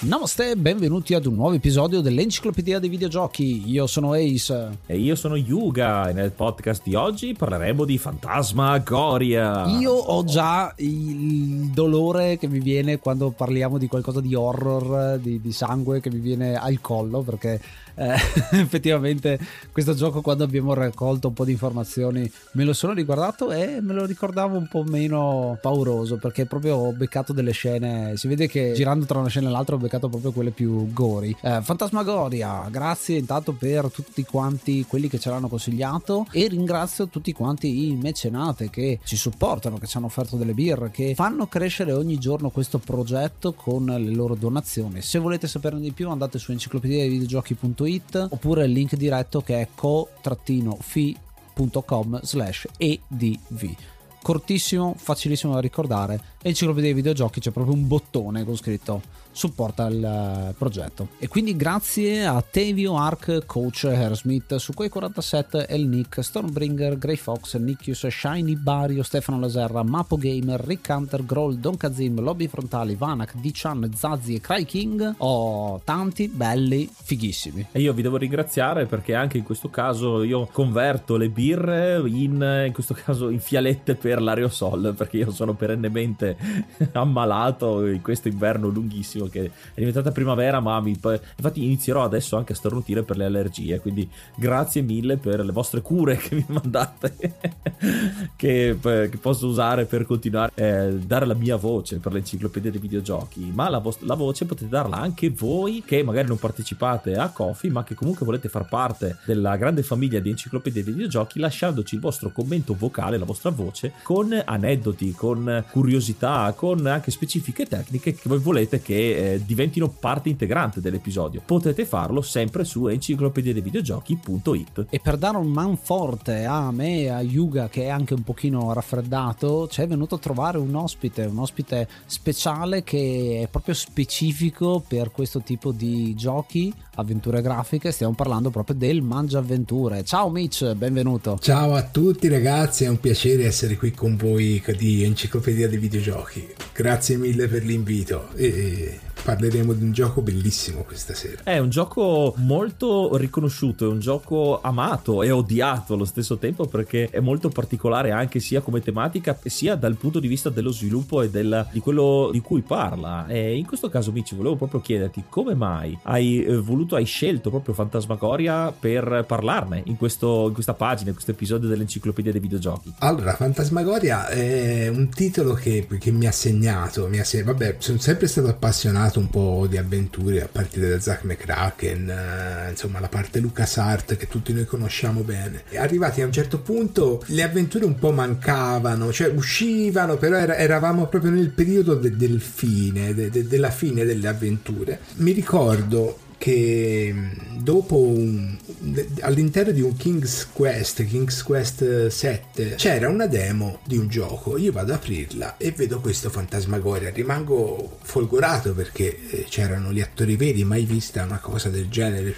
Namaste e benvenuti ad un nuovo episodio dell'Enciclopedia dei Videogiochi. Io sono Ace. E io sono Yuga e nel podcast di oggi parleremo di Phantasmagoria. Io ho già il dolore che mi viene quando parliamo di qualcosa di horror, di sangue che mi viene al collo, perché effettivamente questo gioco, quando abbiamo raccolto un po' di informazioni, me lo sono riguardato e me lo ricordavo un po' meno pauroso, perché proprio ho beccato delle scene, si vede che girando tra una scena e l'altra ho beccato proprio quelle più gori. Phantasmagoria, grazie intanto per tutti quanti quelli che ce l'hanno consigliato e ringrazio tutti quanti i mecenate che ci supportano, che ci hanno offerto delle birre, che fanno crescere ogni giorno questo progetto con le loro donazioni. Se volete saperne di più andate su enciclopediadeivideogiochi.it oppure il link diretto che è ko-fi.com/edv. Cortissimo, facilissimo da ricordare. Enciclopedia dei Videogiochi, c'è proprio un bottone con scritto supporta il progetto. E quindi grazie a Tevio, Ark, Coach, Aerosmith, Suquei47, El Nick, Stormbringer, Grey Fox, Nickius, Shiny, Bario, Stefano Laserra, Mapo Gamer, Rick Hunter, Groll, Don Kazim, Lobby Frontali, Vanak, Dichan, Zazzi e Cry King. Oh, tanti belli, fighissimi. E io vi devo ringraziare perché anche in questo caso io converto le birre in questo caso in fialette per l'aerosol, perché io sono perennemente ammalato in questo inverno lunghissimo che è diventata primavera, ma infatti inizierò adesso anche a starnutire per le allergie, quindi grazie mille per le vostre cure che mi mandate che posso usare per continuare a dare la mia voce per l'enciclopedia dei videogiochi. Ma la voce potete darla anche voi che magari non partecipate a Ko-fi, ma che comunque volete far parte della grande famiglia di enciclopedia dei videogiochi, lasciandoci il vostro commento vocale, la vostra voce, con aneddoti, con curiosità, con anche specifiche tecniche che voi volete che diventino parte integrante dell'episodio. Potete farlo sempre su enciclopediadeivideogiochi.it. E per dare un manforte a me e a Yuga, che è anche un pochino raffreddato, ci è venuto a trovare un ospite speciale che è proprio specifico per questo tipo di giochi, avventure grafiche. Stiamo parlando proprio del Mangia Avventure. Ciao Mitch, benvenuto. Ciao a tutti ragazzi, è un piacere essere qui con voi di Enciclopedia dei Videogiochi. Grazie mille per l'invito e parleremo di un gioco bellissimo questa sera. È un gioco molto riconosciuto, è un gioco amato e odiato allo stesso tempo, perché è molto particolare anche sia come tematica sia dal punto di vista dello sviluppo e di quello di cui parla. E in questo caso Michi, volevo proprio chiederti come mai hai scelto proprio Phantasmagoria per parlarne in questa pagina, in questo episodio dell'Enciclopedia dei Videogiochi. Allora, Phantasmagoria è un titolo che mi ha segnato, vabbè, sono sempre stato appassionato un po' di avventure a partire da Zak McKracken, insomma la parte LucasArts che tutti noi conosciamo bene. E arrivati a un certo punto le avventure un po' mancavano, cioè uscivano, però eravamo proprio nel periodo della fine delle avventure. Mi ricordo che dopo all'interno di un King's Quest 7 c'era una demo di un gioco, io vado ad aprirla e vedo questo Phantasmagoria, rimango folgorato perché c'erano gli attori veri, mai vista una cosa del genere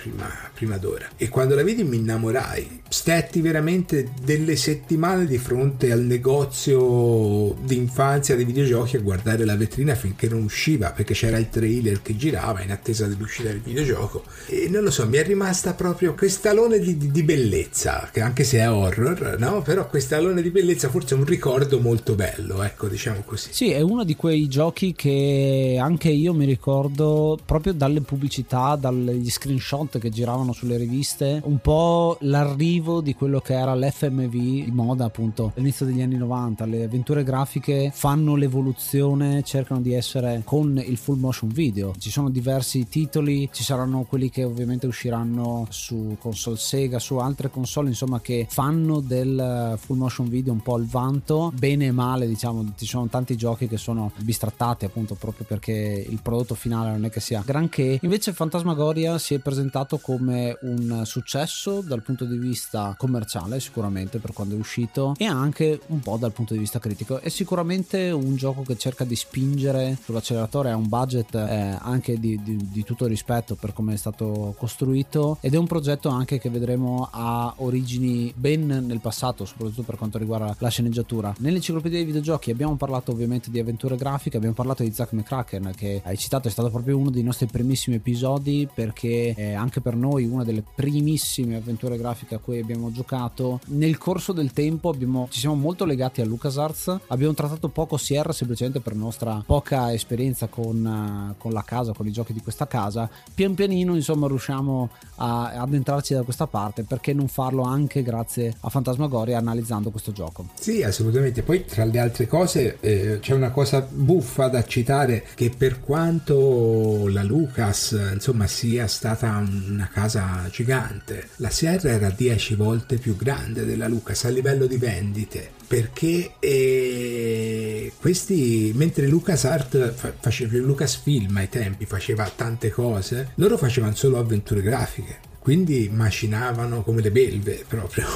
prima d'ora, e quando la vidi mi innamorai. stetti veramente delle settimane di fronte al negozio d'infanzia dei videogiochi a guardare la vetrina finché non usciva, perché c'era il trailer che girava in attesa dell'uscita del videogioco. E non lo so, mi è rimasta proprio quest'alone di bellezza, che anche se è horror, no? Però quest'alone di bellezza forse è un ricordo molto bello, ecco, diciamo così. Sì, è uno di quei giochi che anche io mi ricordo proprio dalle pubblicità, dagli screenshot che giravano sulle riviste, un po' l'arrivo di quello che era l'FMV di moda, appunto, all'inizio degli anni 90. Le avventure grafiche fanno l'evoluzione, cercano di essere con il full motion video. Ci sono diversi titoli, ci saranno quelli che ovviamente usciranno su console Sega, su altre console, insomma, che fanno del full motion video un po' il vanto, bene e male, diciamo. Ci sono tanti giochi che sono bistrattati, appunto, proprio perché il prodotto finale non è che sia granché. Invece Phantasmagoria si è presentato come un successo dal punto di vista commerciale, sicuramente, per quando è uscito, e anche un po' dal punto di vista critico. È sicuramente un gioco che cerca di spingere sull'acceleratore, ha un budget anche di tutto rispetto per come è stato costruito, ed è un progetto anche che vedremo ha origini ben nel passato, soprattutto per quanto riguarda la sceneggiatura. Nell'Enciclopedia dei Videogiochi abbiamo parlato ovviamente di avventure grafiche, abbiamo parlato di Zak McKracken, che hai citato, è stato proprio uno dei nostri primissimi episodi, perché è anche per noi una delle primissime avventure grafiche a cui abbiamo giocato. Nel corso del tempo ci siamo molto legati a LucasArts, abbiamo trattato poco Sierra semplicemente per nostra poca esperienza con la casa, con i giochi di questa casa. Pian pianino, insomma, riusciamo ad addentrarci da questa parte, perché non farlo anche grazie a Phantasmagoria, analizzando questo gioco. Sì, assolutamente. Poi tra le altre cose c'è una cosa buffa da citare, che per quanto la Lucas, insomma, sia stata una casa gigante, la Sierra era 10 volte più grande della Lucas a livello di vendite, perché questi, mentre LucasArts faceva, Lucasfilm ai tempi faceva tante cose, loro facevano solo avventure grafiche, quindi macinavano come le belve proprio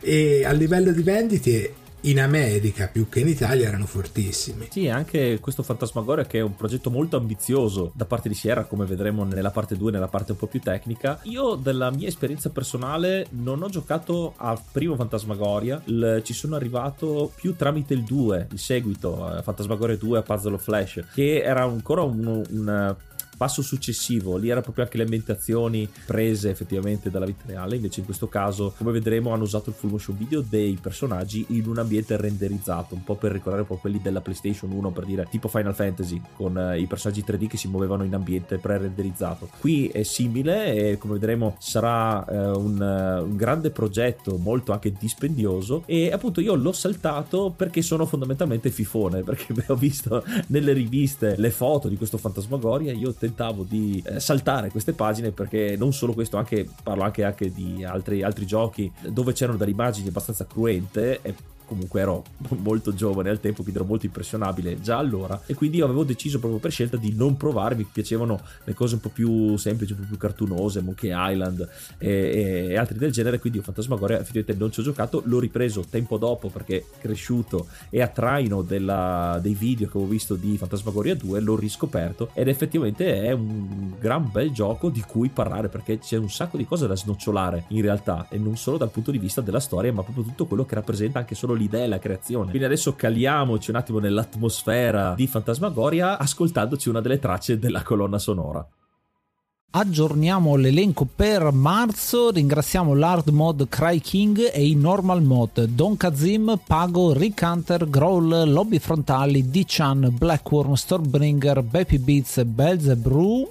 e a livello di vendite in America più che in Italia erano fortissimi. Sì, anche questo Phantasmagoria, che è un progetto molto ambizioso da parte di Sierra, come vedremo nella parte 2, nella parte un po' più tecnica. Io, della mia esperienza personale, non ho giocato al primo Phantasmagoria, ci sono arrivato più tramite il 2, il seguito, Phantasmagoria 2 a Puzzle of Flash, che era ancora un passo successivo. Lì era proprio anche le ambientazioni prese effettivamente dalla vita reale, invece in questo caso, come vedremo, hanno usato il full motion video dei personaggi in un ambiente renderizzato, un po' per ricordare un po' quelli della PlayStation 1, per dire, tipo Final Fantasy, con i personaggi 3D che si muovevano in ambiente pre-renderizzato. Qui è simile e, come vedremo, sarà un grande progetto, molto anche dispendioso, e appunto io l'ho saltato perché sono fondamentalmente fifone, perché ho visto nelle riviste le foto di questo Phantasmagoria, io tentavo di saltare queste pagine, perché non solo questo, anche parlo anche di altri giochi dove c'erano delle immagini abbastanza cruente, e comunque ero molto giovane al tempo, quindi ero molto impressionabile già allora, e quindi io avevo deciso proprio per scelta di non provare. Mi piacevano le cose un po' più semplici, un po' più cartunose, Monkey Island e altri del genere, quindi io Phantasmagoria effettivamente non ci ho giocato. L'ho ripreso tempo dopo, perché cresciuto e a traino dei video che avevo visto di Phantasmagoria 2 l'ho riscoperto, ed effettivamente è un gran bel gioco di cui parlare, perché c'è un sacco di cose da snocciolare in realtà, e non solo dal punto di vista della storia, ma proprio tutto quello che rappresenta anche solo l'idea e la creazione. Quindi adesso caliamoci un attimo nell'atmosfera di Phantasmagoria, ascoltandoci una delle tracce della colonna sonora. Aggiorniamo l'elenco per marzo, ringraziamo l'Hard Mod Cry King e i Normal Mod Don Kazim, Pago, Rick Hunter, Growl, Lobby Frontali, D-Chan, Blackworm, Stormbringer, Bappy Beats, Belzebrew,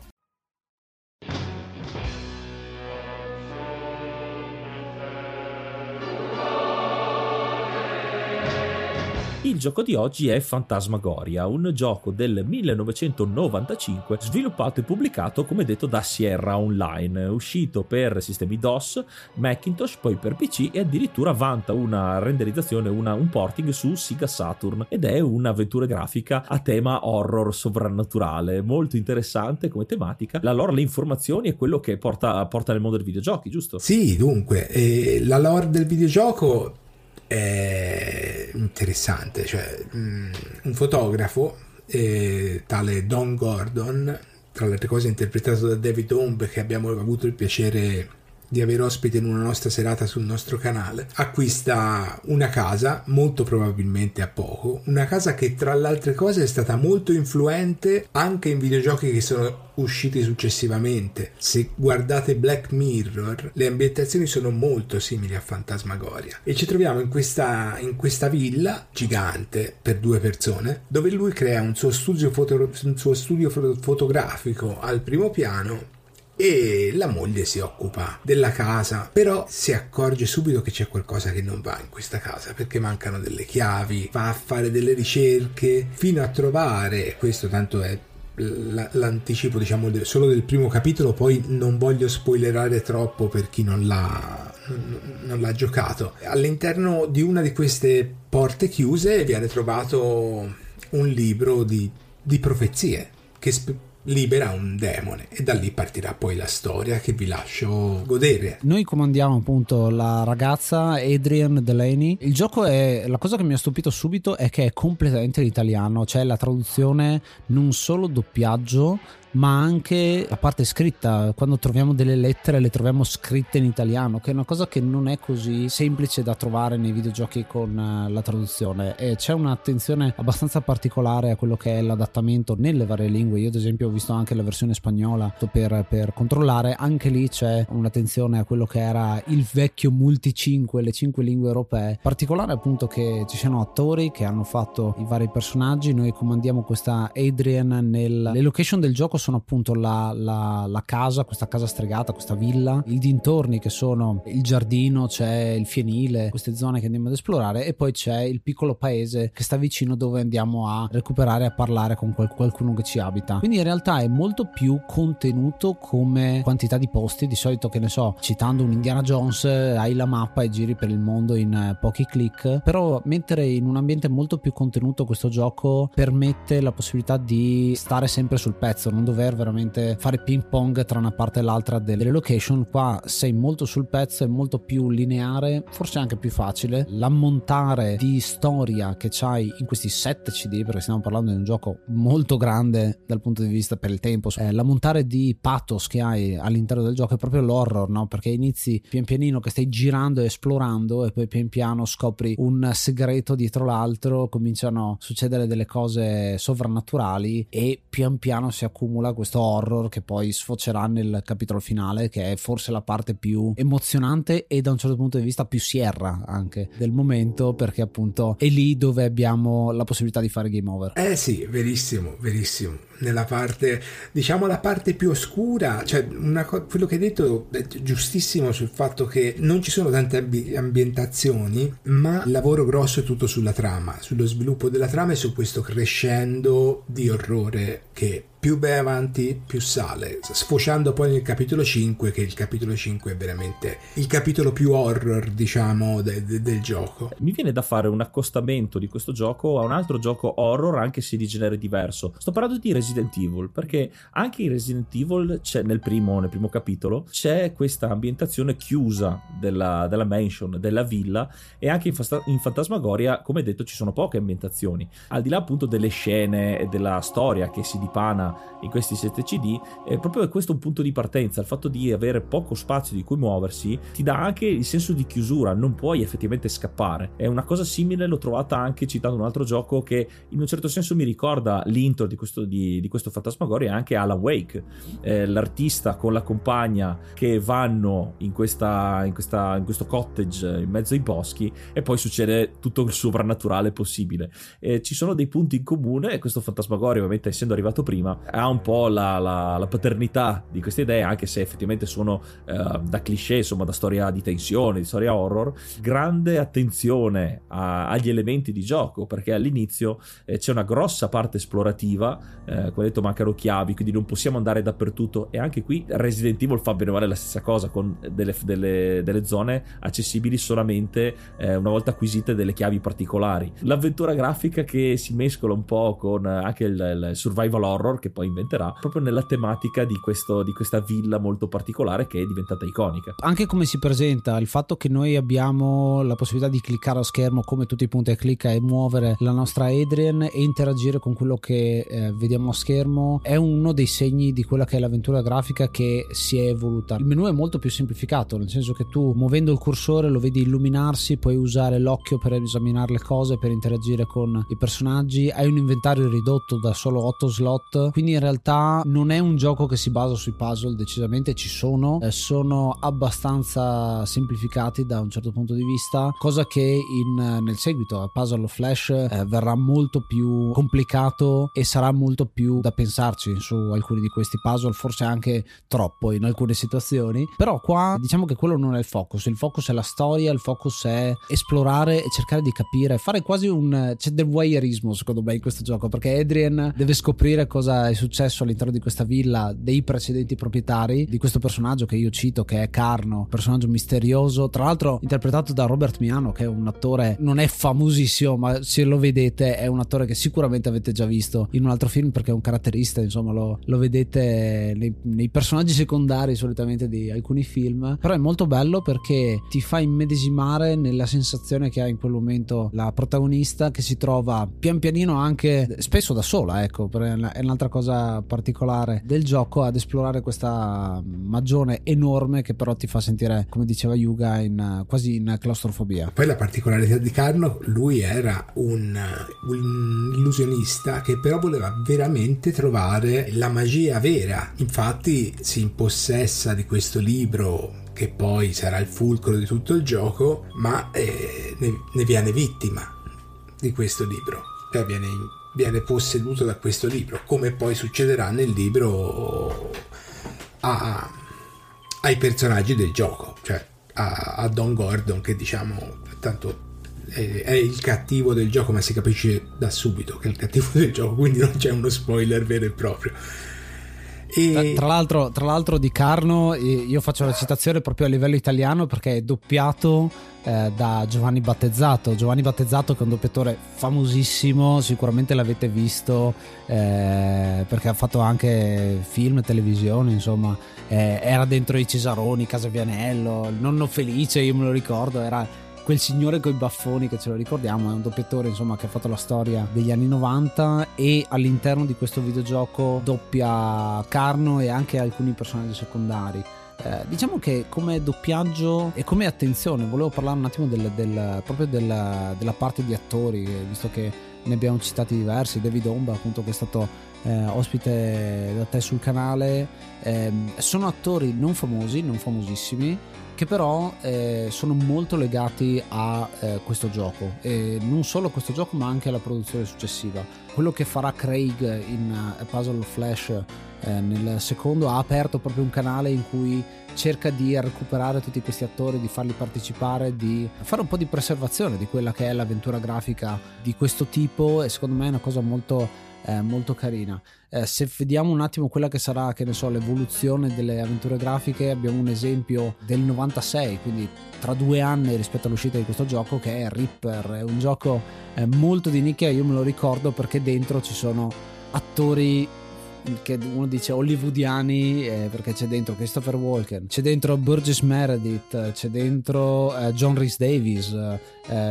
Il gioco di oggi è Phantasmagoria, un gioco del 1995 sviluppato e pubblicato come detto da Sierra Online, uscito per sistemi DOS, Macintosh, poi per PC e addirittura vanta una renderizzazione, un porting su Sega Saturn, ed è un'avventura grafica a tema horror sovrannaturale, molto interessante come tematica. La lore, le informazioni è quello che porta nel mondo dei videogiochi, giusto? Sì, dunque, la lore del videogioco è interessante, cioè un fotografo tale Don Gordon, tra le altre cose interpretato da David Homb, che abbiamo avuto il piacere di avere ospite in una nostra serata sul nostro canale, acquista una casa, molto probabilmente a poco, una casa che tra le altre cose è stata molto influente anche in videogiochi che sono usciti successivamente. Se guardate Black Mirror, le ambientazioni sono molto simili a Phantasmagoria, e ci troviamo in questa villa gigante per due persone, dove lui crea un suo studio fotografico al primo piano, e la moglie si occupa della casa, però si accorge subito che c'è qualcosa che non va in questa casa, perché mancano delle chiavi. Va a fare delle ricerche fino a trovare, questo tanto è l'anticipo diciamo solo del primo capitolo, poi non voglio spoilerare troppo per chi non l'ha giocato. All'interno di una di queste porte chiuse viene trovato un libro di profezie che libera un demone, e da lì partirà poi la storia che vi lascio godere. Noi comandiamo appunto la ragazza Adrienne Delaney. Il gioco è, la cosa che mi ha stupito subito è che è completamente in italiano, cioè la traduzione, non solo doppiaggio ma anche la parte scritta. Quando troviamo delle lettere le troviamo scritte in italiano, che è una cosa che non è così semplice da trovare nei videogiochi con la traduzione, e c'è un'attenzione abbastanza particolare a quello che è l'adattamento nelle varie lingue. Io ad esempio ho visto anche la versione spagnola per controllare, anche lì c'è un'attenzione a quello che era il vecchio multicinque, le 5 lingue europee. Particolare appunto che ci siano attori che hanno fatto i vari personaggi. Noi comandiamo questa Adrienne le location del gioco sono appunto la casa, questa casa stregata, questa villa, i dintorni che sono il giardino, c'è il fienile, queste zone che andiamo ad esplorare, e poi c'è il piccolo paese che sta vicino, dove andiamo a recuperare, a parlare con qualcuno che ci abita. Quindi in realtà è molto più contenuto come quantità di posti. Di solito, che ne so, citando un Indiana Jones, hai la mappa e giri per il mondo in pochi click, però mentre in un ambiente molto più contenuto questo gioco permette la possibilità di stare sempre sul pezzo, non dover veramente fare ping pong tra una parte e l'altra delle location. Qua sei molto sul pezzo, è molto più lineare, forse anche più facile. L'ammontare di storia che c'hai in questi 7 CD, perché stiamo parlando di un gioco molto grande dal punto di vista per il tempo, l'ammontare di pathos che hai all'interno del gioco è proprio l'horror, no? Perché inizi pian pianino che stai girando e esplorando, e poi pian piano scopri un segreto dietro l'altro, cominciano a succedere delle cose sovrannaturali, e pian piano si accumula questo horror che poi sfocerà nel capitolo finale, che è forse la parte più emozionante e da un certo punto di vista più Sierra anche del momento, perché appunto è lì dove abbiamo la possibilità di fare game over. Eh sì, verissimo, nella parte, diciamo, la parte più oscura, cioè quello che hai detto è giustissimo sul fatto che non ci sono tante ambientazioni, ma il lavoro grosso è tutto sulla trama, sullo sviluppo della trama e su questo crescendo di orrore che più vai avanti più sale, sfociando poi nel capitolo 5, che il capitolo 5 è veramente il capitolo più horror, diciamo, del gioco. Mi viene da fare un accostamento di questo gioco a un altro gioco horror, anche se di genere diverso. Sto parlando di Resident Evil, perché anche in Resident Evil c'è nel primo capitolo c'è questa ambientazione chiusa della mansion, della villa, e anche in Phantasmagoria, come detto, ci sono poche ambientazioni, al di là appunto delle scene e della storia che si dipana in questi 7 CD. È proprio questo un punto di partenza, il fatto di avere poco spazio di cui muoversi ti dà anche il senso di chiusura, non puoi effettivamente scappare. È una cosa simile, l'ho trovata anche citando un altro gioco che in un certo senso mi ricorda l'intro di questo Phantasmagoria, anche Alan Wake, l'artista con la compagna che vanno in questo cottage in mezzo ai boschi, e poi succede tutto il sovrannaturale possibile. Ci sono dei punti in comune, e questo Phantasmagoria ovviamente essendo arrivato prima ha un po' la paternità di queste idee, anche se effettivamente sono da cliché, insomma, da storia di tensione, di storia horror. Grande attenzione agli elementi di gioco, perché all'inizio c'è una grossa parte esplorativa, come detto mancano chiavi, quindi non possiamo andare dappertutto, e anche qui Resident Evil fa bene o male la stessa cosa, con delle zone accessibili solamente una volta acquisite delle chiavi particolari. L'avventura grafica che si mescola un po' con anche il survival horror che poi inventerà, proprio nella tematica di questa villa molto particolare che è diventata iconica. Anche come si presenta, il fatto che noi abbiamo la possibilità di cliccare a schermo come tutti i punti e clicca e muovere la nostra Adrienne e interagire con quello che vediamo a schermo, è uno dei segni di quella che è l'avventura grafica che si è evoluta. Il menu è molto più semplificato, nel senso che tu muovendo il cursore lo vedi illuminarsi, puoi usare l'occhio per esaminare le cose, per interagire con i personaggi, hai un inventario ridotto da solo 8 slot, quindi in realtà non è un gioco che si basa sui puzzle, decisamente ci sono abbastanza semplificati da un certo punto di vista, cosa che nel seguito Puzzle of Flash verrà molto più complicato e sarà molto più da pensarci su alcuni di questi puzzle, forse anche troppo in alcune situazioni, però qua diciamo che quello non è il focus è la storia, il focus è esplorare e cercare di capire, fare quasi c'è del voyeurismo secondo me in questo gioco, perché Adrienne deve scoprire cosa è successo all'interno di questa villa dei precedenti proprietari di questo personaggio che io cito, che è Carno, personaggio misterioso, tra l'altro interpretato da Robert Miano, che è un attore, non è famosissimo, ma se lo vedete è un attore che sicuramente avete già visto in un altro film, perché è un caratterista, insomma lo vedete nei personaggi secondari solitamente di alcuni film, però è molto bello perché ti fa immedesimare nella sensazione che ha in quel momento la protagonista, che si trova pian pianino anche spesso da sola, ecco, è un'altra cosa particolare del gioco, ad esplorare questa magione enorme che però ti fa sentire, come diceva Yuga, quasi in claustrofobia. Poi la particolarità di Carno, lui era un illusionista che però voleva veramente trovare la magia vera, infatti si impossessa di questo libro che poi sarà il fulcro di tutto il gioco, ma ne viene vittima di questo libro, cioè viene posseduto da questo libro, come poi succederà nel libro ai personaggi del gioco, cioè a Don Gordon, che diciamo tanto è il cattivo del gioco, ma si capisce da subito che è il cattivo del gioco, quindi non c'è uno spoiler vero e proprio. E... Tra l'altro di Carno io faccio la citazione proprio a livello italiano, perché è doppiato da Giovanni Battezzato, che è un doppiatore famosissimo, sicuramente l'avete visto perché ha fatto anche film, televisione, insomma era dentro i Cesaroni, Casa Vianello, il nonno Felice, io me lo ricordo, era quel signore coi baffoni che ce lo ricordiamo, è un doppiatore insomma che ha fatto la storia degli anni 90 e all'interno di questo videogioco doppia Carno e anche alcuni personaggi secondari. Diciamo che come doppiaggio e come attenzione, volevo parlare un attimo della parte di attori, visto che ne abbiamo citati diversi, David Homb appunto, che è stato ospite da te sul canale, sono attori non famosi, non famosissimi, che però sono molto legati a questo gioco, e non solo a questo gioco ma anche alla produzione successiva. Quello che farà Craig in Puzzle of Flash nel secondo ha aperto proprio un canale in cui cerca di recuperare tutti questi attori, di farli partecipare, di fare un po' di preservazione di quella che è l'avventura grafica di questo tipo, e secondo me è una cosa molto carina. Se vediamo un attimo quella che sarà, che ne so, l'evoluzione delle avventure grafiche, abbiamo un esempio del 96, quindi tra 2 anni rispetto all'uscita di questo gioco, che è Ripper. È un gioco molto di nicchia, io me lo ricordo perché dentro ci sono attori che uno dice hollywoodiani, perché c'è dentro Christopher Walken, c'è dentro Burgess Meredith, c'è dentro John Rhys Davis,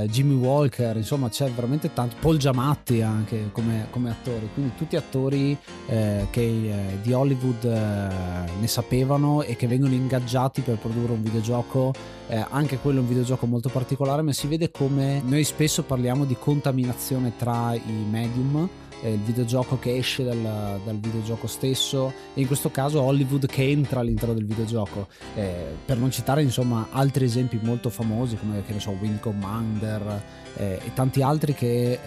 Jimmy Walker, insomma c'è veramente tanto, Paul Giamatti anche come attori, quindi tutti attori che di Hollywood ne sapevano e che vengono ingaggiati per produrre un videogioco, anche quello è un videogioco molto particolare, ma si vede come noi spesso parliamo di contaminazione tra i medium, il videogioco che esce dal videogioco stesso, e in questo caso Hollywood che entra all'interno del videogioco, per non citare insomma altri esempi molto famosi come, che ne so, Wing Commander e tanti altri che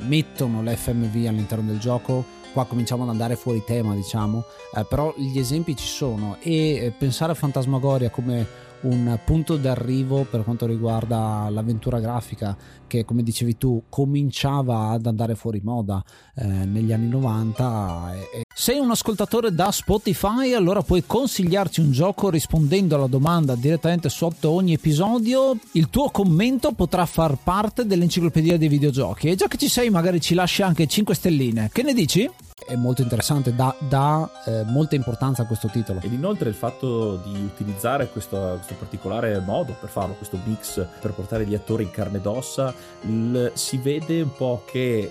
mettono l'FMV all'interno del gioco, qua cominciamo ad andare fuori tema, diciamo, però gli esempi ci sono, e pensare a Phantasmagoria come un punto d'arrivo per quanto riguarda l'avventura grafica, che come dicevi tu cominciava ad andare fuori moda negli anni 90. Sei un ascoltatore da Spotify, allora puoi consigliarci un gioco rispondendo alla domanda direttamente sotto ogni episodio. Il tuo commento potrà far parte dell'Enciclopedia dei Videogiochi, e già che ci sei magari ci lasci anche 5 stelline, che ne dici? È molto interessante, dà molta importanza a questo titolo. Ed inoltre il fatto di utilizzare questo particolare modo per farlo, questo mix per portare gli attori in carne ed ossa, si vede un po' che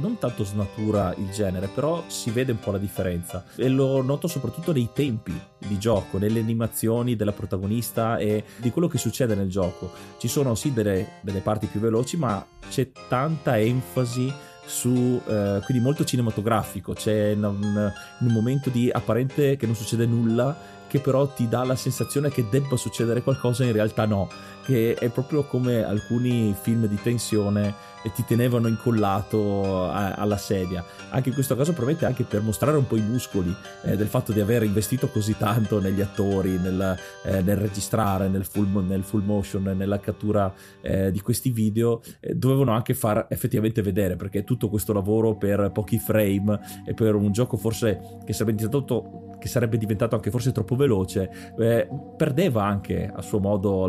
non tanto snatura il genere, però si vede un po' la differenza, e lo noto soprattutto nei tempi di gioco, nelle animazioni della protagonista e di quello che succede nel gioco. Ci sono sì delle parti più veloci, ma c'è tanta enfasi su quindi molto cinematografico. C'è un momento di apparente che non succede nulla, che però ti dà la sensazione che debba succedere qualcosa, in realtà no, che è proprio come alcuni film di tensione ti tenevano incollato alla sedia. Anche in questo caso probabilmente anche per mostrare un po' i muscoli del fatto di aver investito così tanto negli attori, nel registrare, nel full motion, nella cattura di questi video, dovevano anche far effettivamente vedere, perché tutto questo lavoro per pochi frame e per un gioco forse che sarebbe diventato anche forse troppo veloce, perdeva anche a suo modo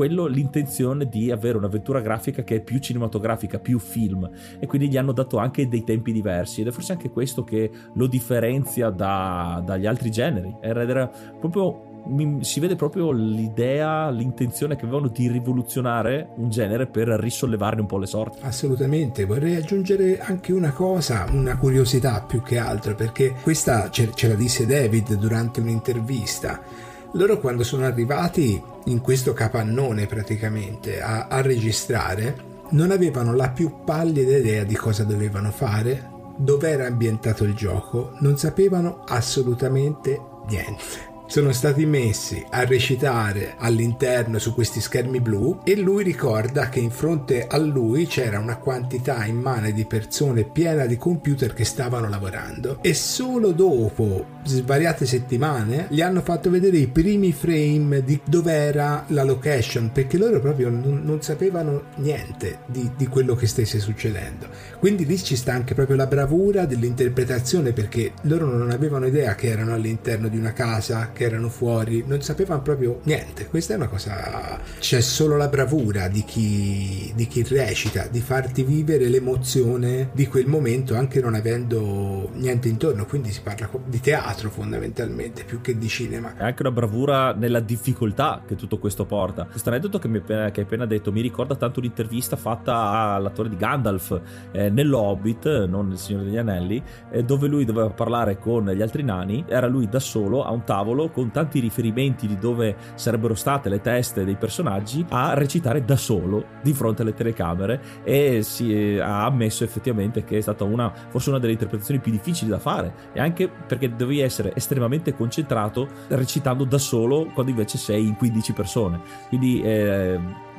l'intenzione di avere un'avventura grafica che è più cinematografica, più film, e quindi gli hanno dato anche dei tempi diversi, ed è forse anche questo che lo differenzia dagli altri generi. Era proprio, si vede proprio l'idea, l'intenzione che avevano di rivoluzionare un genere per risollevarne un po' le sorti. Assolutamente. Vorrei aggiungere anche una cosa, una curiosità più che altro, perché questa ce la disse David durante un'intervista. Loro quando sono arrivati in questo capannone praticamente a registrare non avevano la più pallida idea di cosa dovevano fare, dove era ambientato il gioco, non sapevano assolutamente niente. Sono stati messi a recitare all'interno su questi schermi blu, e lui ricorda che in fronte a lui c'era una quantità immane di persone piena di computer che stavano lavorando, e solo dopo svariate settimane gli hanno fatto vedere i primi frame di dov'era la location, perché loro proprio non sapevano niente di quello che stesse succedendo. Quindi lì ci sta anche proprio la bravura dell'interpretazione, perché loro non avevano idea che erano all'interno di una casa, che erano fuori, non sapevano proprio niente. Questa è una cosa, c'è solo la bravura di chi recita di farti vivere l'emozione di quel momento anche non avendo niente intorno. Quindi si parla di teatro fondamentalmente più che di cinema. È anche una bravura nella difficoltà che tutto questo porta. Questo aneddoto che hai appena detto mi ricorda tanto un'intervista fatta all'attore di Gandalf nell'Hobbit, non nel Signore degli Anelli, dove lui doveva parlare con gli altri nani. Era lui da solo a un tavolo con tanti riferimenti di dove sarebbero state le teste dei personaggi, a recitare da solo di fronte alle telecamere, e si ha ammesso effettivamente che è stata forse una delle interpretazioni più difficili da fare, e anche perché dovevi essere estremamente concentrato recitando da solo quando invece sei in 15 persone. Quindi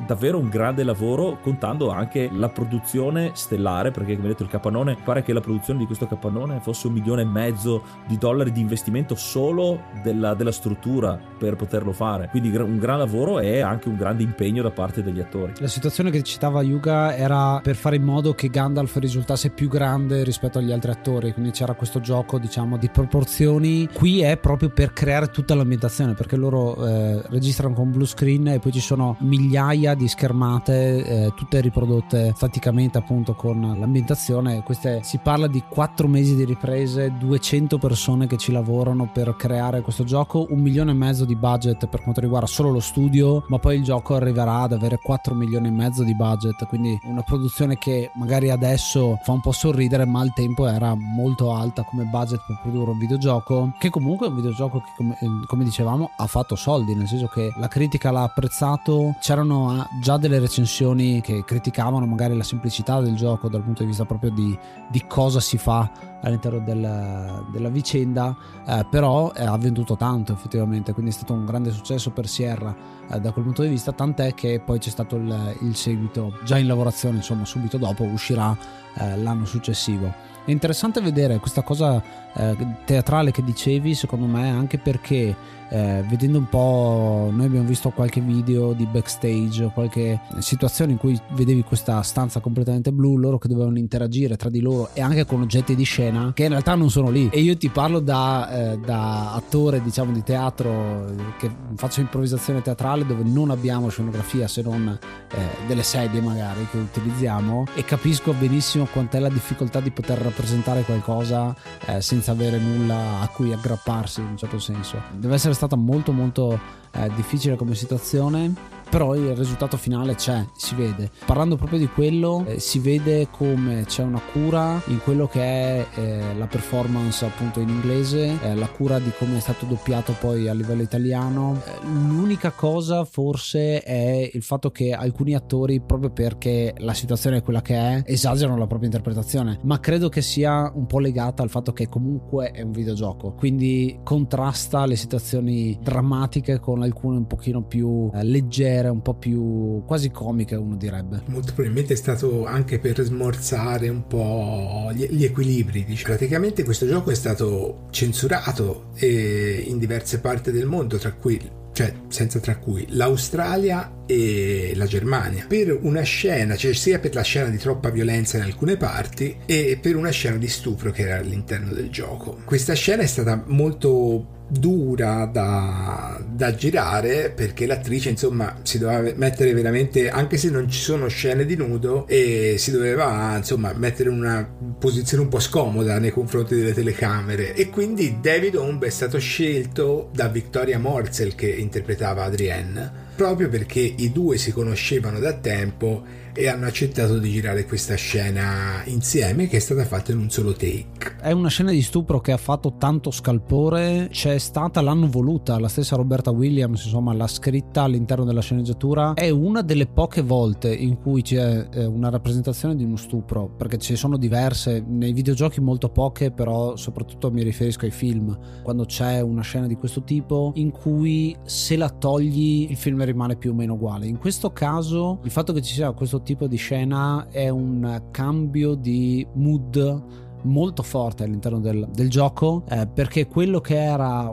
davvero un grande lavoro, contando anche la produzione stellare, perché come detto il capannone, pare che la produzione di questo capannone fosse $1,5 milioni di dollari di investimento solo della struttura per poterlo fare. Quindi un gran lavoro e anche un grande impegno da parte degli attori. La situazione che citava Yuga era per fare in modo che Gandalf risultasse più grande rispetto agli altri attori, quindi c'era questo gioco, diciamo, di proporzioni. Qui è proprio per creare tutta l'ambientazione, perché loro registrano con blue screen e poi ci sono migliaia di schermate tutte riprodotte staticamente, appunto, con l'ambientazione. Queste, si parla di 4 mesi di riprese, 200 persone che ci lavorano per creare questo gioco, $1,5 milioni di budget per quanto riguarda solo lo studio, ma poi il gioco arriverà ad avere $4,5 milioni di budget, quindi una produzione che magari adesso fa un po' sorridere, ma al tempo era molto alta come budget per produrre un videogioco, che comunque è un videogioco che come dicevamo ha fatto soldi, nel senso che la critica l'ha apprezzato. C'erano già delle recensioni che criticavano magari la semplicità del gioco dal punto di vista proprio di cosa si fa all'interno della vicenda, però ha venduto tanto. tanto effettivamente, quindi è stato un grande successo per Sierra da quel punto di vista, tant'è che poi c'è stato il seguito già in lavorazione, insomma subito dopo uscirà l'anno successivo. È interessante vedere questa cosa teatrale che dicevi, secondo me, anche perché vedendo un po', noi abbiamo visto qualche video di backstage, qualche situazione in cui vedevi questa stanza completamente blu, loro che dovevano interagire tra di loro e anche con oggetti di scena che in realtà non sono lì, e io ti parlo da attore, diciamo, di teatro, che faccio improvvisazione teatrale dove non abbiamo scenografia se non delle sedie magari che utilizziamo, e capisco benissimo quant'è la difficoltà di poter rappresentare qualcosa senza avere nulla a cui aggrapparsi, in un certo senso. Deve essere stata molto molto difficile come situazione, però il risultato finale c'è, si vede. Parlando proprio di quello, si vede come c'è una cura in quello che è la performance, appunto in inglese, la cura di come è stato doppiato poi a livello italiano. L'unica cosa forse è il fatto che alcuni attori, proprio perché la situazione è quella che è, esagerano la propria interpretazione, ma credo che sia un po' legata al fatto che comunque è un videogioco, quindi contrasta le situazioni drammatiche con alcune un pochino più leggere, un po' più quasi comiche, uno direbbe. Molto probabilmente è stato anche per smorzare un po' gli equilibri, diciamo. Praticamente questo gioco è stato censurato in diverse parti del mondo, tra cui l'Australia e la Germania, per una scena, cioè sia per la scena di troppa violenza in alcune parti e per una scena di stupro che era all'interno del gioco. Questa scena è stata molto dura da girare, perché l'attrice, insomma, si doveva mettere veramente, anche se non ci sono scene di nudo, e si doveva, insomma, mettere in una posizione un po' scomoda nei confronti delle telecamere, e quindi David Homb è stato scelto da Victoria Morzel, che interpretava Adrienne, proprio perché i due si conoscevano da tempo e hanno accettato di girare questa scena insieme, che è stata fatta in un solo take. È una scena di stupro che ha fatto tanto scalpore, c'è stata, l'hanno voluta, la stessa Roberta Williams, insomma, l'ha scritta all'interno della sceneggiatura. È una delle poche volte in cui c'è una rappresentazione di uno stupro, perché ce ne sono diverse nei videogiochi, molto poche, però soprattutto mi riferisco ai film, quando c'è una scena di questo tipo in cui se la togli il film rimane più o meno uguale. In questo caso il fatto che ci sia questo tipo di scena è un cambio di mood molto forte all'interno del gioco, perché quello che era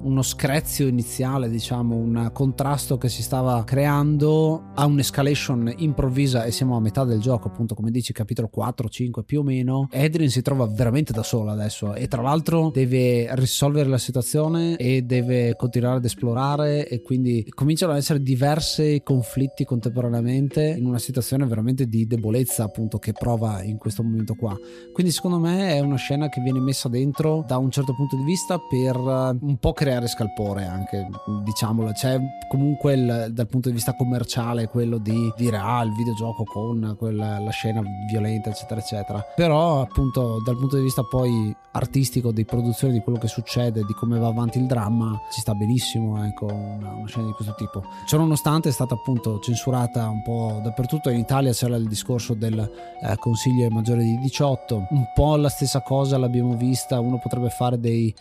uno screzio iniziale, diciamo un contrasto che si stava creando, a un'escalation improvvisa, e siamo a metà del gioco, appunto, come dici, capitolo 4-5 più o meno. Adrienne si trova veramente da sola adesso, e tra l'altro deve risolvere la situazione e deve continuare ad esplorare, e quindi cominciano ad essere diversi conflitti contemporaneamente in una situazione veramente di debolezza, appunto, che prova in questo momento qua. Quindi secondo me è una scena che viene messa dentro da un certo punto di vista per un po' creare scalpore, anche, diciamolo. C'è comunque dal punto di vista commerciale quello di dire il videogioco con la scena violenta eccetera eccetera, però appunto dal punto di vista poi artistico, di produzione, di quello che succede, di come va avanti il dramma, ci sta benissimo, ecco, una scena di questo tipo. Ciononostante è stata appunto censurata un po' dappertutto. In Italia c'era il discorso del consiglio maggiore di 18, un po' la stessa cosa l'abbiamo vista, uno potrebbe fare dei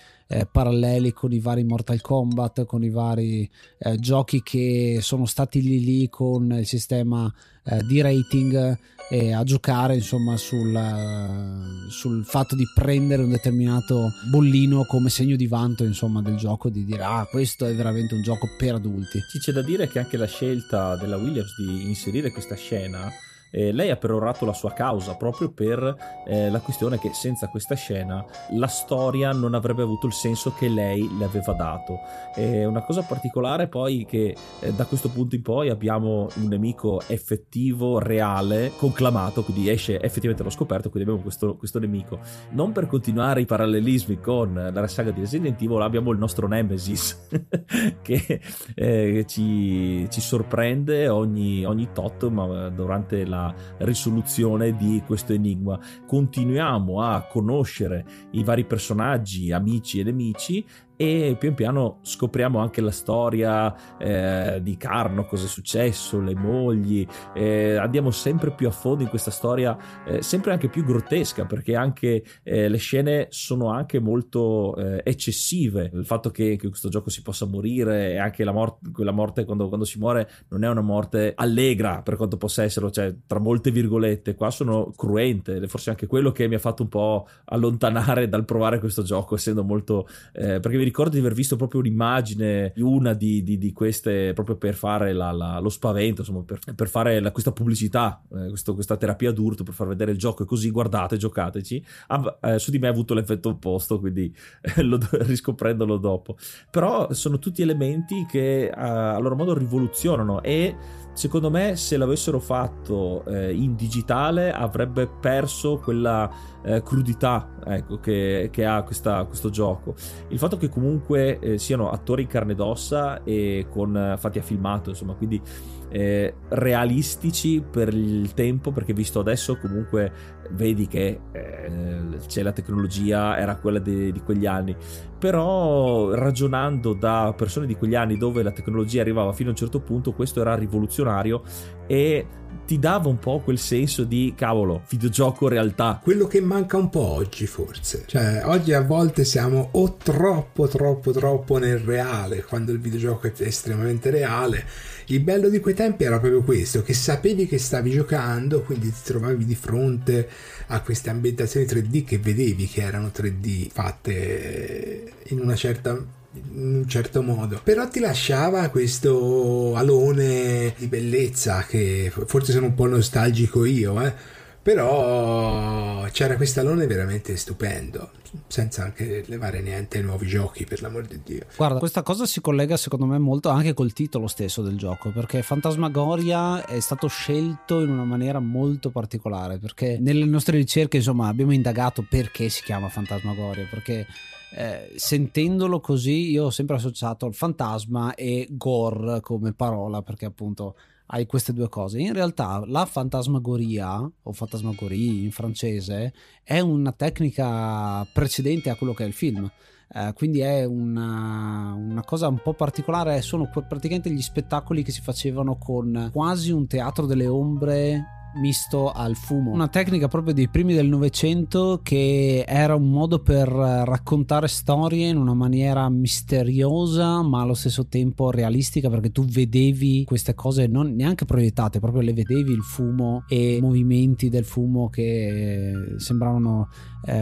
paralleli con i vari Mortal Kombat, con i vari giochi che sono stati lì con il sistema di rating, a giocare insomma sul fatto di prendere un determinato bollino come segno di vanto, insomma, del gioco, di dire questo è veramente un gioco per adulti. Ci c'è da dire che anche la scelta della Williams di inserire questa scena, lei ha perorato la sua causa proprio per la questione che senza questa scena la storia non avrebbe avuto il senso che lei le aveva dato. Una cosa particolare poi che da questo punto in poi abbiamo un nemico effettivo, reale, conclamato, quindi esce effettivamente allo scoperto, quindi abbiamo questo nemico. Non per continuare i parallelismi con la saga di Resident Evil, abbiamo il nostro Nemesis che ci sorprende ogni tot, ma durante la risoluzione di questo enigma continuiamo a conoscere i vari personaggi, amici e nemici, e pian piano scopriamo anche la storia di Carno, cosa è successo, le mogli, andiamo sempre più a fondo in questa storia, sempre anche più grottesca, perché anche le scene sono anche molto eccessive. Il fatto che questo gioco si possa morire, e anche la morte, quella morte quando si muore non è una morte allegra, per quanto possa esserlo, cioè tra molte virgolette, qua sono cruente, forse anche quello che mi ha fatto un po' allontanare dal provare questo gioco, essendo molto perché mi ricordo di aver visto proprio un'immagine, una di queste, proprio per fare lo spavento, insomma, per fare questa pubblicità, questa terapia d'urto, per far vedere il gioco e così, guardate, giocateci. Su di me ha avuto l'effetto opposto, quindi riscoprendolo dopo, però sono tutti elementi che a loro modo rivoluzionano, e secondo me se l'avessero fatto in digitale avrebbe perso quella crudità, ecco, che ha questo gioco. Il fatto che comunque siano attori in carne ed ossa e fatti a filmato, insomma, quindi realistici per il tempo, perché visto adesso comunque vedi che c'è la tecnologia, era quella di quegli anni, però ragionando da persone di quegli anni dove la tecnologia arrivava fino a un certo punto, questo era rivoluzionario e ti dava un po' quel senso di cavolo, videogioco realtà, quello che manca un po' oggi forse, cioè oggi a volte siamo o troppo nel reale, quando il videogioco è estremamente reale. Il bello di quei tempi era proprio questo, che sapevi che stavi giocando, quindi ti trovavi di fronte a queste ambientazioni 3D che vedevi che erano 3D fatte in un certo modo, però ti lasciava questo alone di bellezza, che forse sono un po' nostalgico io, però c'era questo alone veramente stupendo, senza anche levare niente ai nuovi giochi, per l'amor di Dio. Guarda, questa cosa si collega secondo me molto anche col titolo stesso del gioco, perché Phantasmagoria è stato scelto in una maniera molto particolare, perché nelle nostre ricerche, insomma, abbiamo indagato perché si chiama Phantasmagoria, perché sentendolo così io ho sempre associato il fantasma e gore come parola, perché appunto hai queste due cose. In realtà la fantasmagoria, o fantasmagorie in francese, è una tecnica precedente a quello che è il film, quindi è una cosa un po' particolare, sono praticamente gli spettacoli che si facevano con quasi un teatro delle ombre misto al fumo, una tecnica proprio dei primi del Novecento, che era un modo per raccontare storie in una maniera misteriosa ma allo stesso tempo realistica, perché tu vedevi queste cose non neanche proiettate, proprio le vedevi, il fumo e movimenti del fumo che sembravano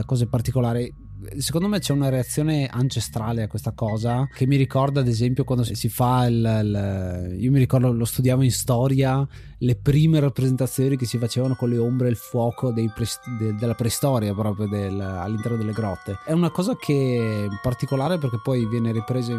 cose particolari. Secondo me c'è una reazione ancestrale a questa cosa, che mi ricorda ad esempio quando si fa io mi ricordo, lo studiavo in storia, le prime rappresentazioni che si facevano con le ombre e il fuoco della preistoria, proprio all'interno delle grotte. È una cosa che è particolare, perché poi viene ripresa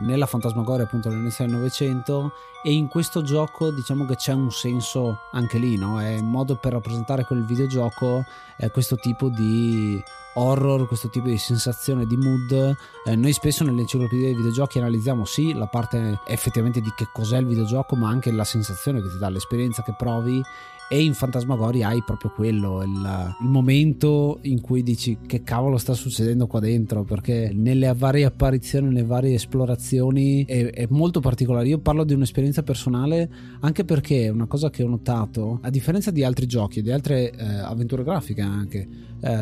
nella Phantasmagoria, appunto, all'inizio del Novecento, e in questo gioco diciamo che c'è un senso anche lì, no? È un modo per rappresentare quel videogioco, questo tipo di horror, questo tipo di sensazione, di mood. Noi spesso nell'enciclopedia dei videogiochi analizziamo sì la parte effettivamente di che cos'è il videogioco, ma anche la sensazione che ti dà, l'esperienza che provi, e in Phantasmagoria hai proprio quello, il momento in cui dici che cavolo sta succedendo qua dentro, perché nelle varie apparizioni, nelle varie esplorazioni è molto particolare. Io parlo di un'esperienza personale anche perché una cosa che ho notato, a differenza di altri giochi, di altre avventure grafiche anche,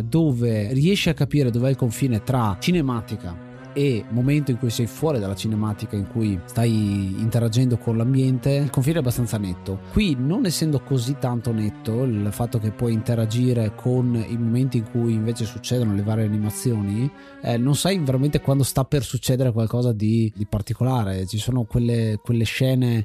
dove riesci a capire dov'è il confine tra cinematica e momento in cui sei fuori dalla cinematica, in cui stai interagendo con l'ambiente, il confine è abbastanza netto. Qui, non essendo così tanto netto, il fatto che puoi interagire con i momenti in cui invece succedono le varie animazioni, non sai veramente quando sta per succedere qualcosa di particolare. Ci sono quelle scene,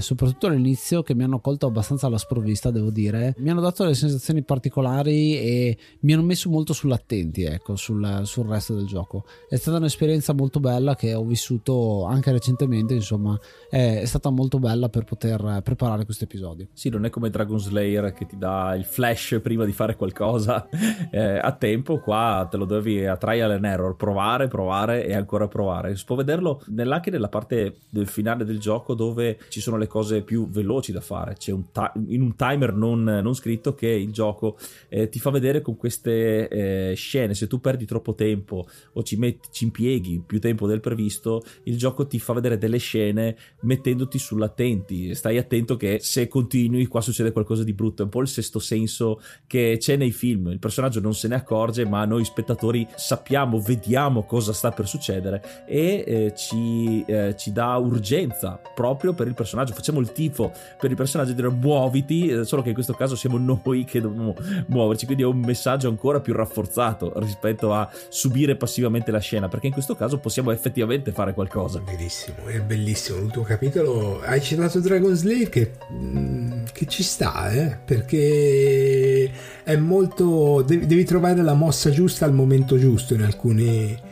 soprattutto all'inizio, che mi hanno colto abbastanza alla sprovvista, devo dire, mi hanno dato delle sensazioni particolari e mi hanno messo molto sull'attenti, ecco, sul resto del gioco. È stata un'esperienza molto bella che ho vissuto anche recentemente, insomma è stata molto bella per poter preparare questo episodio. Sì, non è come Dragon's Lair che ti dà il flash prima di fare qualcosa a tempo, qua te lo dovevi a trial and error, provare e ancora provare. Si può vederlo anche nella parte del finale del gioco, dove ci sono sono le cose più veloci da fare. C'è un timer non scritto che il gioco ti fa vedere con queste scene. Se tu perdi troppo tempo o ci impieghi più tempo del previsto, il gioco ti fa vedere delle scene mettendoti sull'attenti. Stai attento che se continui qua succede qualcosa di brutto. È un po' il sesto senso che c'è nei film. Il personaggio non se ne accorge, ma noi spettatori sappiamo, vediamo cosa sta per succedere e ci dà urgenza proprio per il personaggio. Facciamo il tifo per il personaggio e dire muoviti, solo che in questo caso siamo noi che dobbiamo muoverci, quindi è un messaggio ancora più rafforzato rispetto a subire passivamente la scena, perché in questo caso possiamo effettivamente fare qualcosa. Verissimo, è bellissimo l'ultimo capitolo. Hai citato Dragon's Lair che ci sta, perché è molto, devi trovare la mossa giusta al momento giusto in alcuni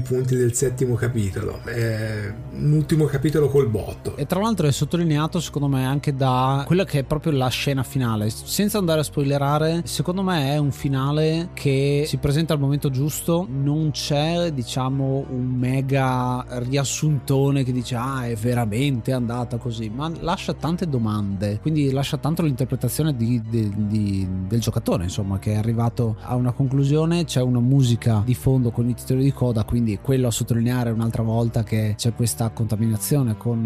punti del settimo capitolo. È un ultimo capitolo col botto, e tra l'altro è sottolineato secondo me anche da quella che è proprio la scena finale. Senza andare a spoilerare, secondo me è un finale che si presenta al momento giusto. Non c'è, diciamo, un mega riassuntone che dice è veramente andata così, ma lascia tante domande, quindi lascia tanto l'interpretazione del giocatore, insomma, che è arrivato a una conclusione. C'è una musica di fondo con i titoli di coda, quindi quello a sottolineare un'altra volta che c'è questa contaminazione con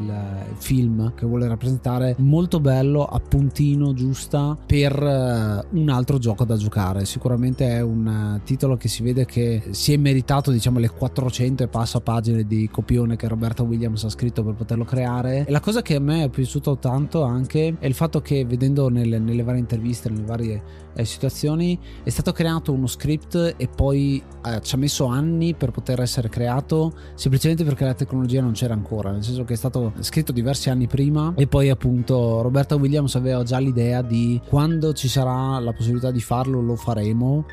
il film che vuole rappresentare. Molto bello, a puntino giusta per un altro gioco da giocare. Sicuramente è un titolo che si vede che si è meritato, diciamo, le 400 e passa pagine di copione che Roberta Williams ha scritto per poterlo creare. E la cosa che a me è piaciuto tanto anche è il fatto che, vedendo nelle varie interviste, nelle varie situazioni, è stato creato uno script e poi ci ha messo anni per poter essere creato, semplicemente perché la tecnologia non c'era ancora, nel senso che è stato scritto diversi anni prima. E poi, appunto, Roberta Williams aveva già l'idea di quando ci sarà la possibilità di farlo, lo faremo.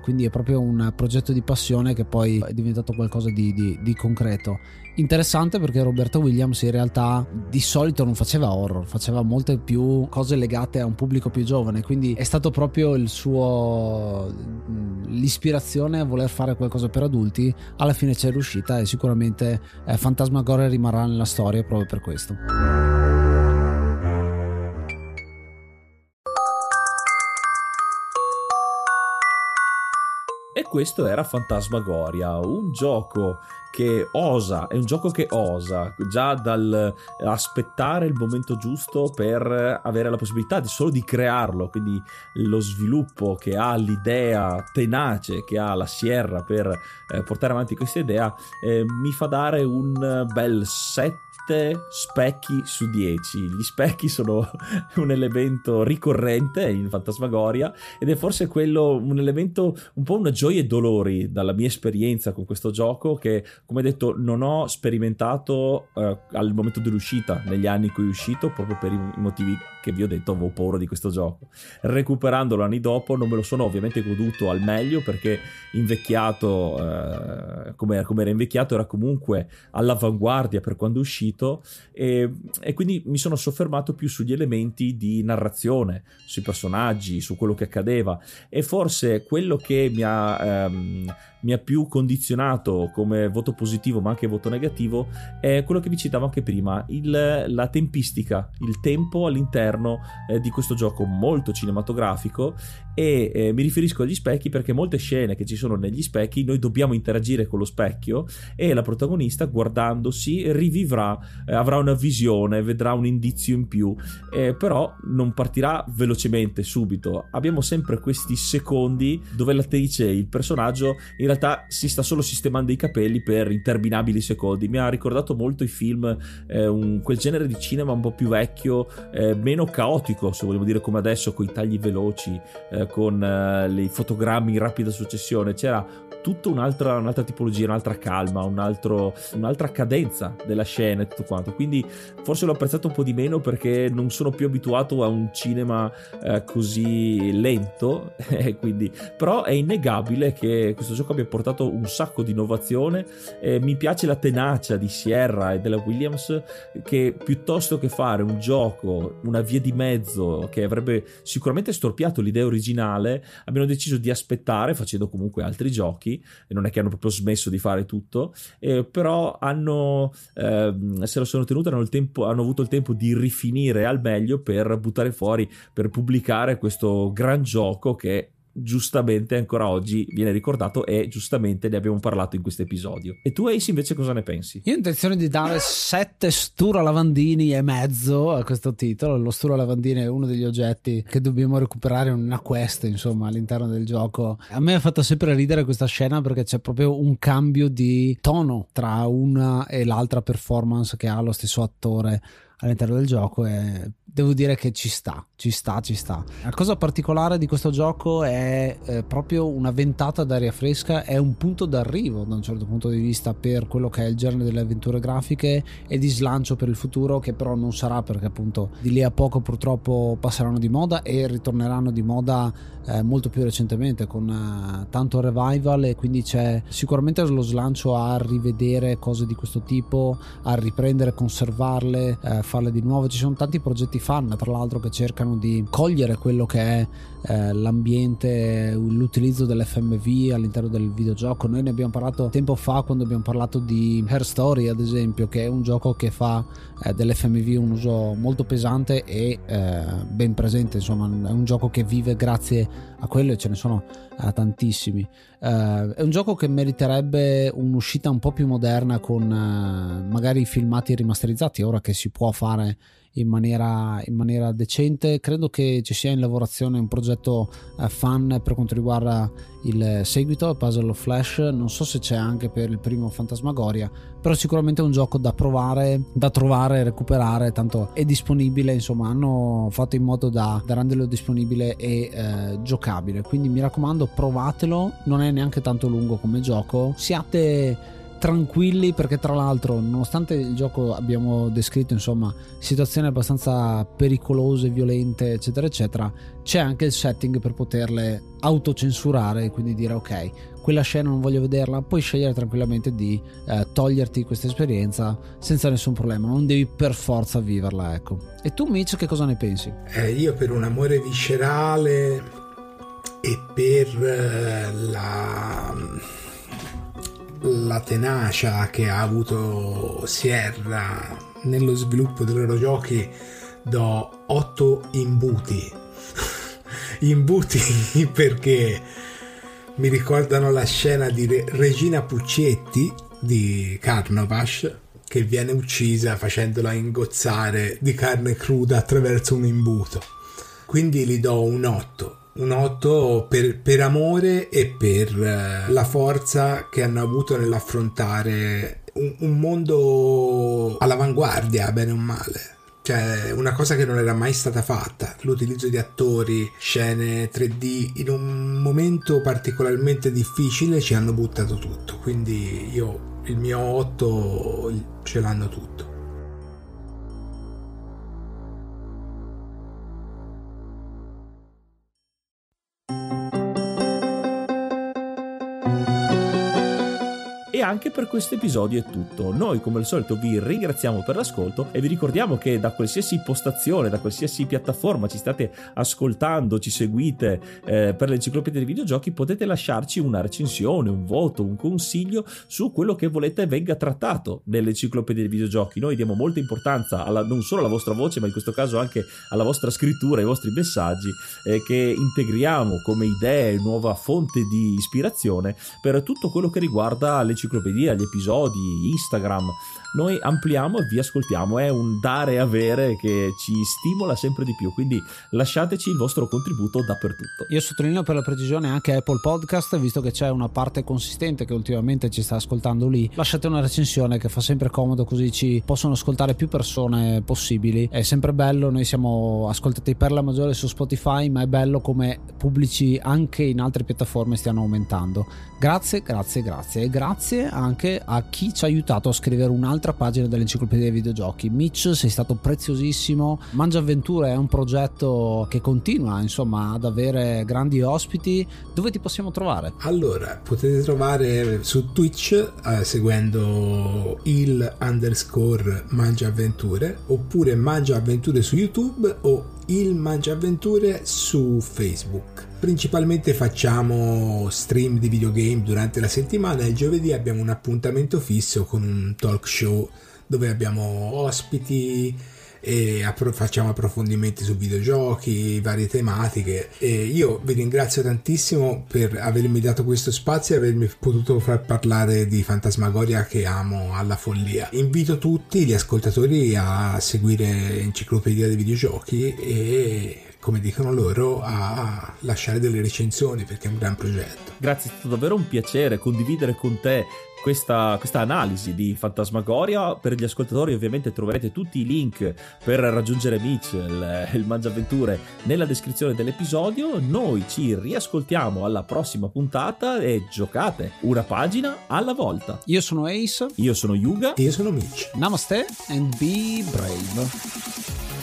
Quindi è proprio un progetto di passione che poi è diventato qualcosa di concreto. Interessante, perché Roberta Williams in realtà di solito non faceva horror, faceva molte più cose legate a un pubblico più giovane, quindi è stato proprio l'ispirazione a voler fare qualcosa per adulti. Alla fine c'è riuscita, e sicuramente Phantasmagoria rimarrà nella storia proprio per questo. E questo era Phantasmagoria, un gioco che osa, è un gioco che osa già dal aspettare il momento giusto per avere la possibilità solo di crearlo. Quindi lo sviluppo che ha, l'idea tenace che ha la Sierra per portare avanti questa idea, mi fa dare un bel 7 specchi su 10. Gli specchi sono un elemento ricorrente in Phantasmagoria, ed è forse quello un elemento un po' una gioia e dolori dalla mia esperienza con questo gioco, che, come detto, non ho sperimentato al momento dell'uscita, negli anni in cui è uscito, proprio per i motivi che vi ho detto. Avevo paura di questo gioco. Recuperandolo anni dopo, non me lo sono ovviamente goduto al meglio, perché invecchiato, come era invecchiato, era comunque all'avanguardia per quando è uscito. E quindi mi sono soffermato più sugli elementi di narrazione, sui personaggi, su quello che accadeva, e forse quello che mi ha più condizionato come voto positivo, ma anche voto negativo, è quello che vi citavo anche prima, la tempistica, il tempo all'interno di questo gioco molto cinematografico. E mi riferisco agli specchi, perché molte scene che ci sono negli specchi, noi dobbiamo interagire con lo specchio, e la protagonista, guardandosi, rivivrà, avrà una visione, vedrà un indizio in più, però non partirà velocemente subito. Abbiamo sempre questi secondi dove l'attrice, il personaggio, in realtà si sta solo sistemando i capelli per interminabili secondi. Mi ha ricordato molto i film, quel genere di cinema un po' più vecchio, meno caotico, se vogliamo dire, come adesso, con i tagli veloci, con i fotogrammi in rapida successione. C'era tutta un'altra tipologia, un'altra calma, un'altra cadenza della scena e tutto quanto. Quindi forse l'ho apprezzato un po' di meno, perché non sono più abituato a un cinema così lento, quindi. Però è innegabile incredibile che questo gioco abbia portato un sacco di innovazione. Mi piace la tenacia di Sierra e della Williams, che piuttosto che fare un gioco, una via di mezzo che avrebbe sicuramente storpiato l'idea originale, abbiano deciso di aspettare, facendo comunque altri giochi, e non è che hanno proprio smesso di fare tutto, però hanno se lo sono tenuto, hanno avuto il tempo di rifinire al meglio per buttare fuori, per pubblicare questo gran gioco che giustamente ancora oggi viene ricordato, e giustamente ne abbiamo parlato in questo episodio. E tu, Ace, invece cosa ne pensi? Io ho intenzione di dare 7 stura lavandini e mezzo a questo titolo. Lo stura lavandini è uno degli oggetti che dobbiamo recuperare in una quest, insomma, all'interno del gioco. A me ha fatto sempre ridere questa scena, perché c'è proprio un cambio di tono tra una e l'altra performance che ha lo stesso attore all'interno del gioco, e devo dire che ci sta. La cosa particolare di questo gioco è proprio una ventata d'aria fresca, è un punto d'arrivo da un certo punto di vista per quello che è il genere delle avventure grafiche, e di slancio per il futuro, che però non sarà, perché appunto di lì a poco purtroppo passeranno di moda e ritorneranno di moda molto più recentemente con tanto revival, e quindi c'è sicuramente lo slancio a rivedere cose di questo tipo, a riprendere, conservarle, farle di nuovo. Ci sono tanti progetti fan, tra l'altro, che cercano di cogliere quello che è l'ambiente, l'utilizzo dell'FMV all'interno del videogioco. Noi ne abbiamo parlato tempo fa quando abbiamo parlato di Her Story, ad esempio, che è un gioco che fa dell'FMV un uso molto pesante e ben presente, insomma è un gioco che vive grazie a quello, e ce ne sono tantissimi. È un gioco che meriterebbe un'uscita un po' più moderna, con magari filmati rimasterizzati, ora che si può fare in maniera decente. Credo che ci sia in lavorazione un progetto fan per quanto riguarda il seguito, Puzzle of Flash. Non so se c'è anche per il primo Phantasmagoria, però sicuramente è un gioco da provare, da trovare, recuperare, tanto è disponibile, insomma hanno fatto in modo da renderlo disponibile e giocabile, quindi mi raccomando, provatelo. Non è neanche tanto lungo come gioco, siate tranquilli, perché tra l'altro, nonostante il gioco abbiamo descritto, insomma, situazioni abbastanza pericolose, violente, eccetera eccetera, c'è anche il setting per poterle autocensurare, quindi dire ok, quella scena non voglio vederla, puoi scegliere tranquillamente di toglierti questa esperienza senza nessun problema, non devi per forza viverla, ecco. E tu, Mitch, che cosa ne pensi? Io per un amore viscerale e per la tenacia che ha avuto Sierra nello sviluppo dei loro giochi do 8 imbuti perché mi ricordano la scena di Regina Puccetti di Carnovash, che viene uccisa facendola ingozzare di carne cruda attraverso un imbuto. Quindi gli do un 8. Un 8 per amore e per la forza che hanno avuto nell'affrontare un mondo all'avanguardia, bene o male. Cioè, una cosa che non era mai stata fatta, l'utilizzo di attori, scene 3D, in un momento particolarmente difficile ci hanno buttato tutto, quindi io il mio 8 ce l'hanno tutto. Anche per questo episodio è tutto. Noi come al solito vi ringraziamo per l'ascolto e vi ricordiamo che da qualsiasi postazione, da qualsiasi piattaforma ci state ascoltando, ci seguite per l'Enciclopedia dei Videogiochi, potete lasciarci una recensione, un voto, un consiglio su quello che volete venga trattato nell'Enciclopedia dei Videogiochi. Noi diamo molta importanza non solo alla vostra voce, ma in questo caso anche alla vostra scrittura, ai vostri messaggi che integriamo come idee, nuova fonte di ispirazione per tutto quello che riguarda l'Enciclopedia, gli episodi, Instagram. Noi ampliamo e vi ascoltiamo, è un dare e avere che ci stimola sempre di più, quindi lasciateci il vostro contributo dappertutto. Io sottolineo per la precisione anche Apple Podcast, visto che c'è una parte consistente che ultimamente ci sta ascoltando lì. Lasciate una recensione che fa sempre comodo, così ci possono ascoltare più persone possibili, è sempre bello. Noi siamo ascoltati per la maggiore su Spotify, ma è bello come pubblici anche in altre piattaforme stiano aumentando. Grazie. grazie anche a chi ci ha aiutato a scrivere un'altra pagina dell'Enciclopedia dei Videogiochi. Mitch, sei stato preziosissimo. Mangia Avventure è un progetto che continua, insomma, ad avere grandi ospiti. Dove ti possiamo trovare? Allora, potete trovare su Twitch seguendo il_Mangia Avventure, oppure Mangia Avventure su YouTube o il Mangia Avventure su Facebook. Principalmente facciamo stream di videogame durante la settimana e il giovedì abbiamo un appuntamento fisso con un talk show dove abbiamo ospiti e facciamo approfondimenti su videogiochi, varie tematiche. E io vi ringrazio tantissimo per avermi dato questo spazio e avermi potuto far parlare di Phantasmagoria, che amo alla follia. Invito tutti gli ascoltatori a seguire Enciclopedia dei Videogiochi e, come dicono loro, a lasciare delle recensioni, perché è un gran progetto. Grazie, è stato davvero un piacere condividere con te questa analisi di Phantasmagoria. Per gli ascoltatori ovviamente troverete tutti i link per raggiungere Mitch e il Mangia Avventure nella descrizione dell'episodio. Noi ci riascoltiamo alla prossima puntata e giocate una pagina alla volta. Io sono Ace. Io sono Yuga. Io sono Mitch. Namaste and be brave.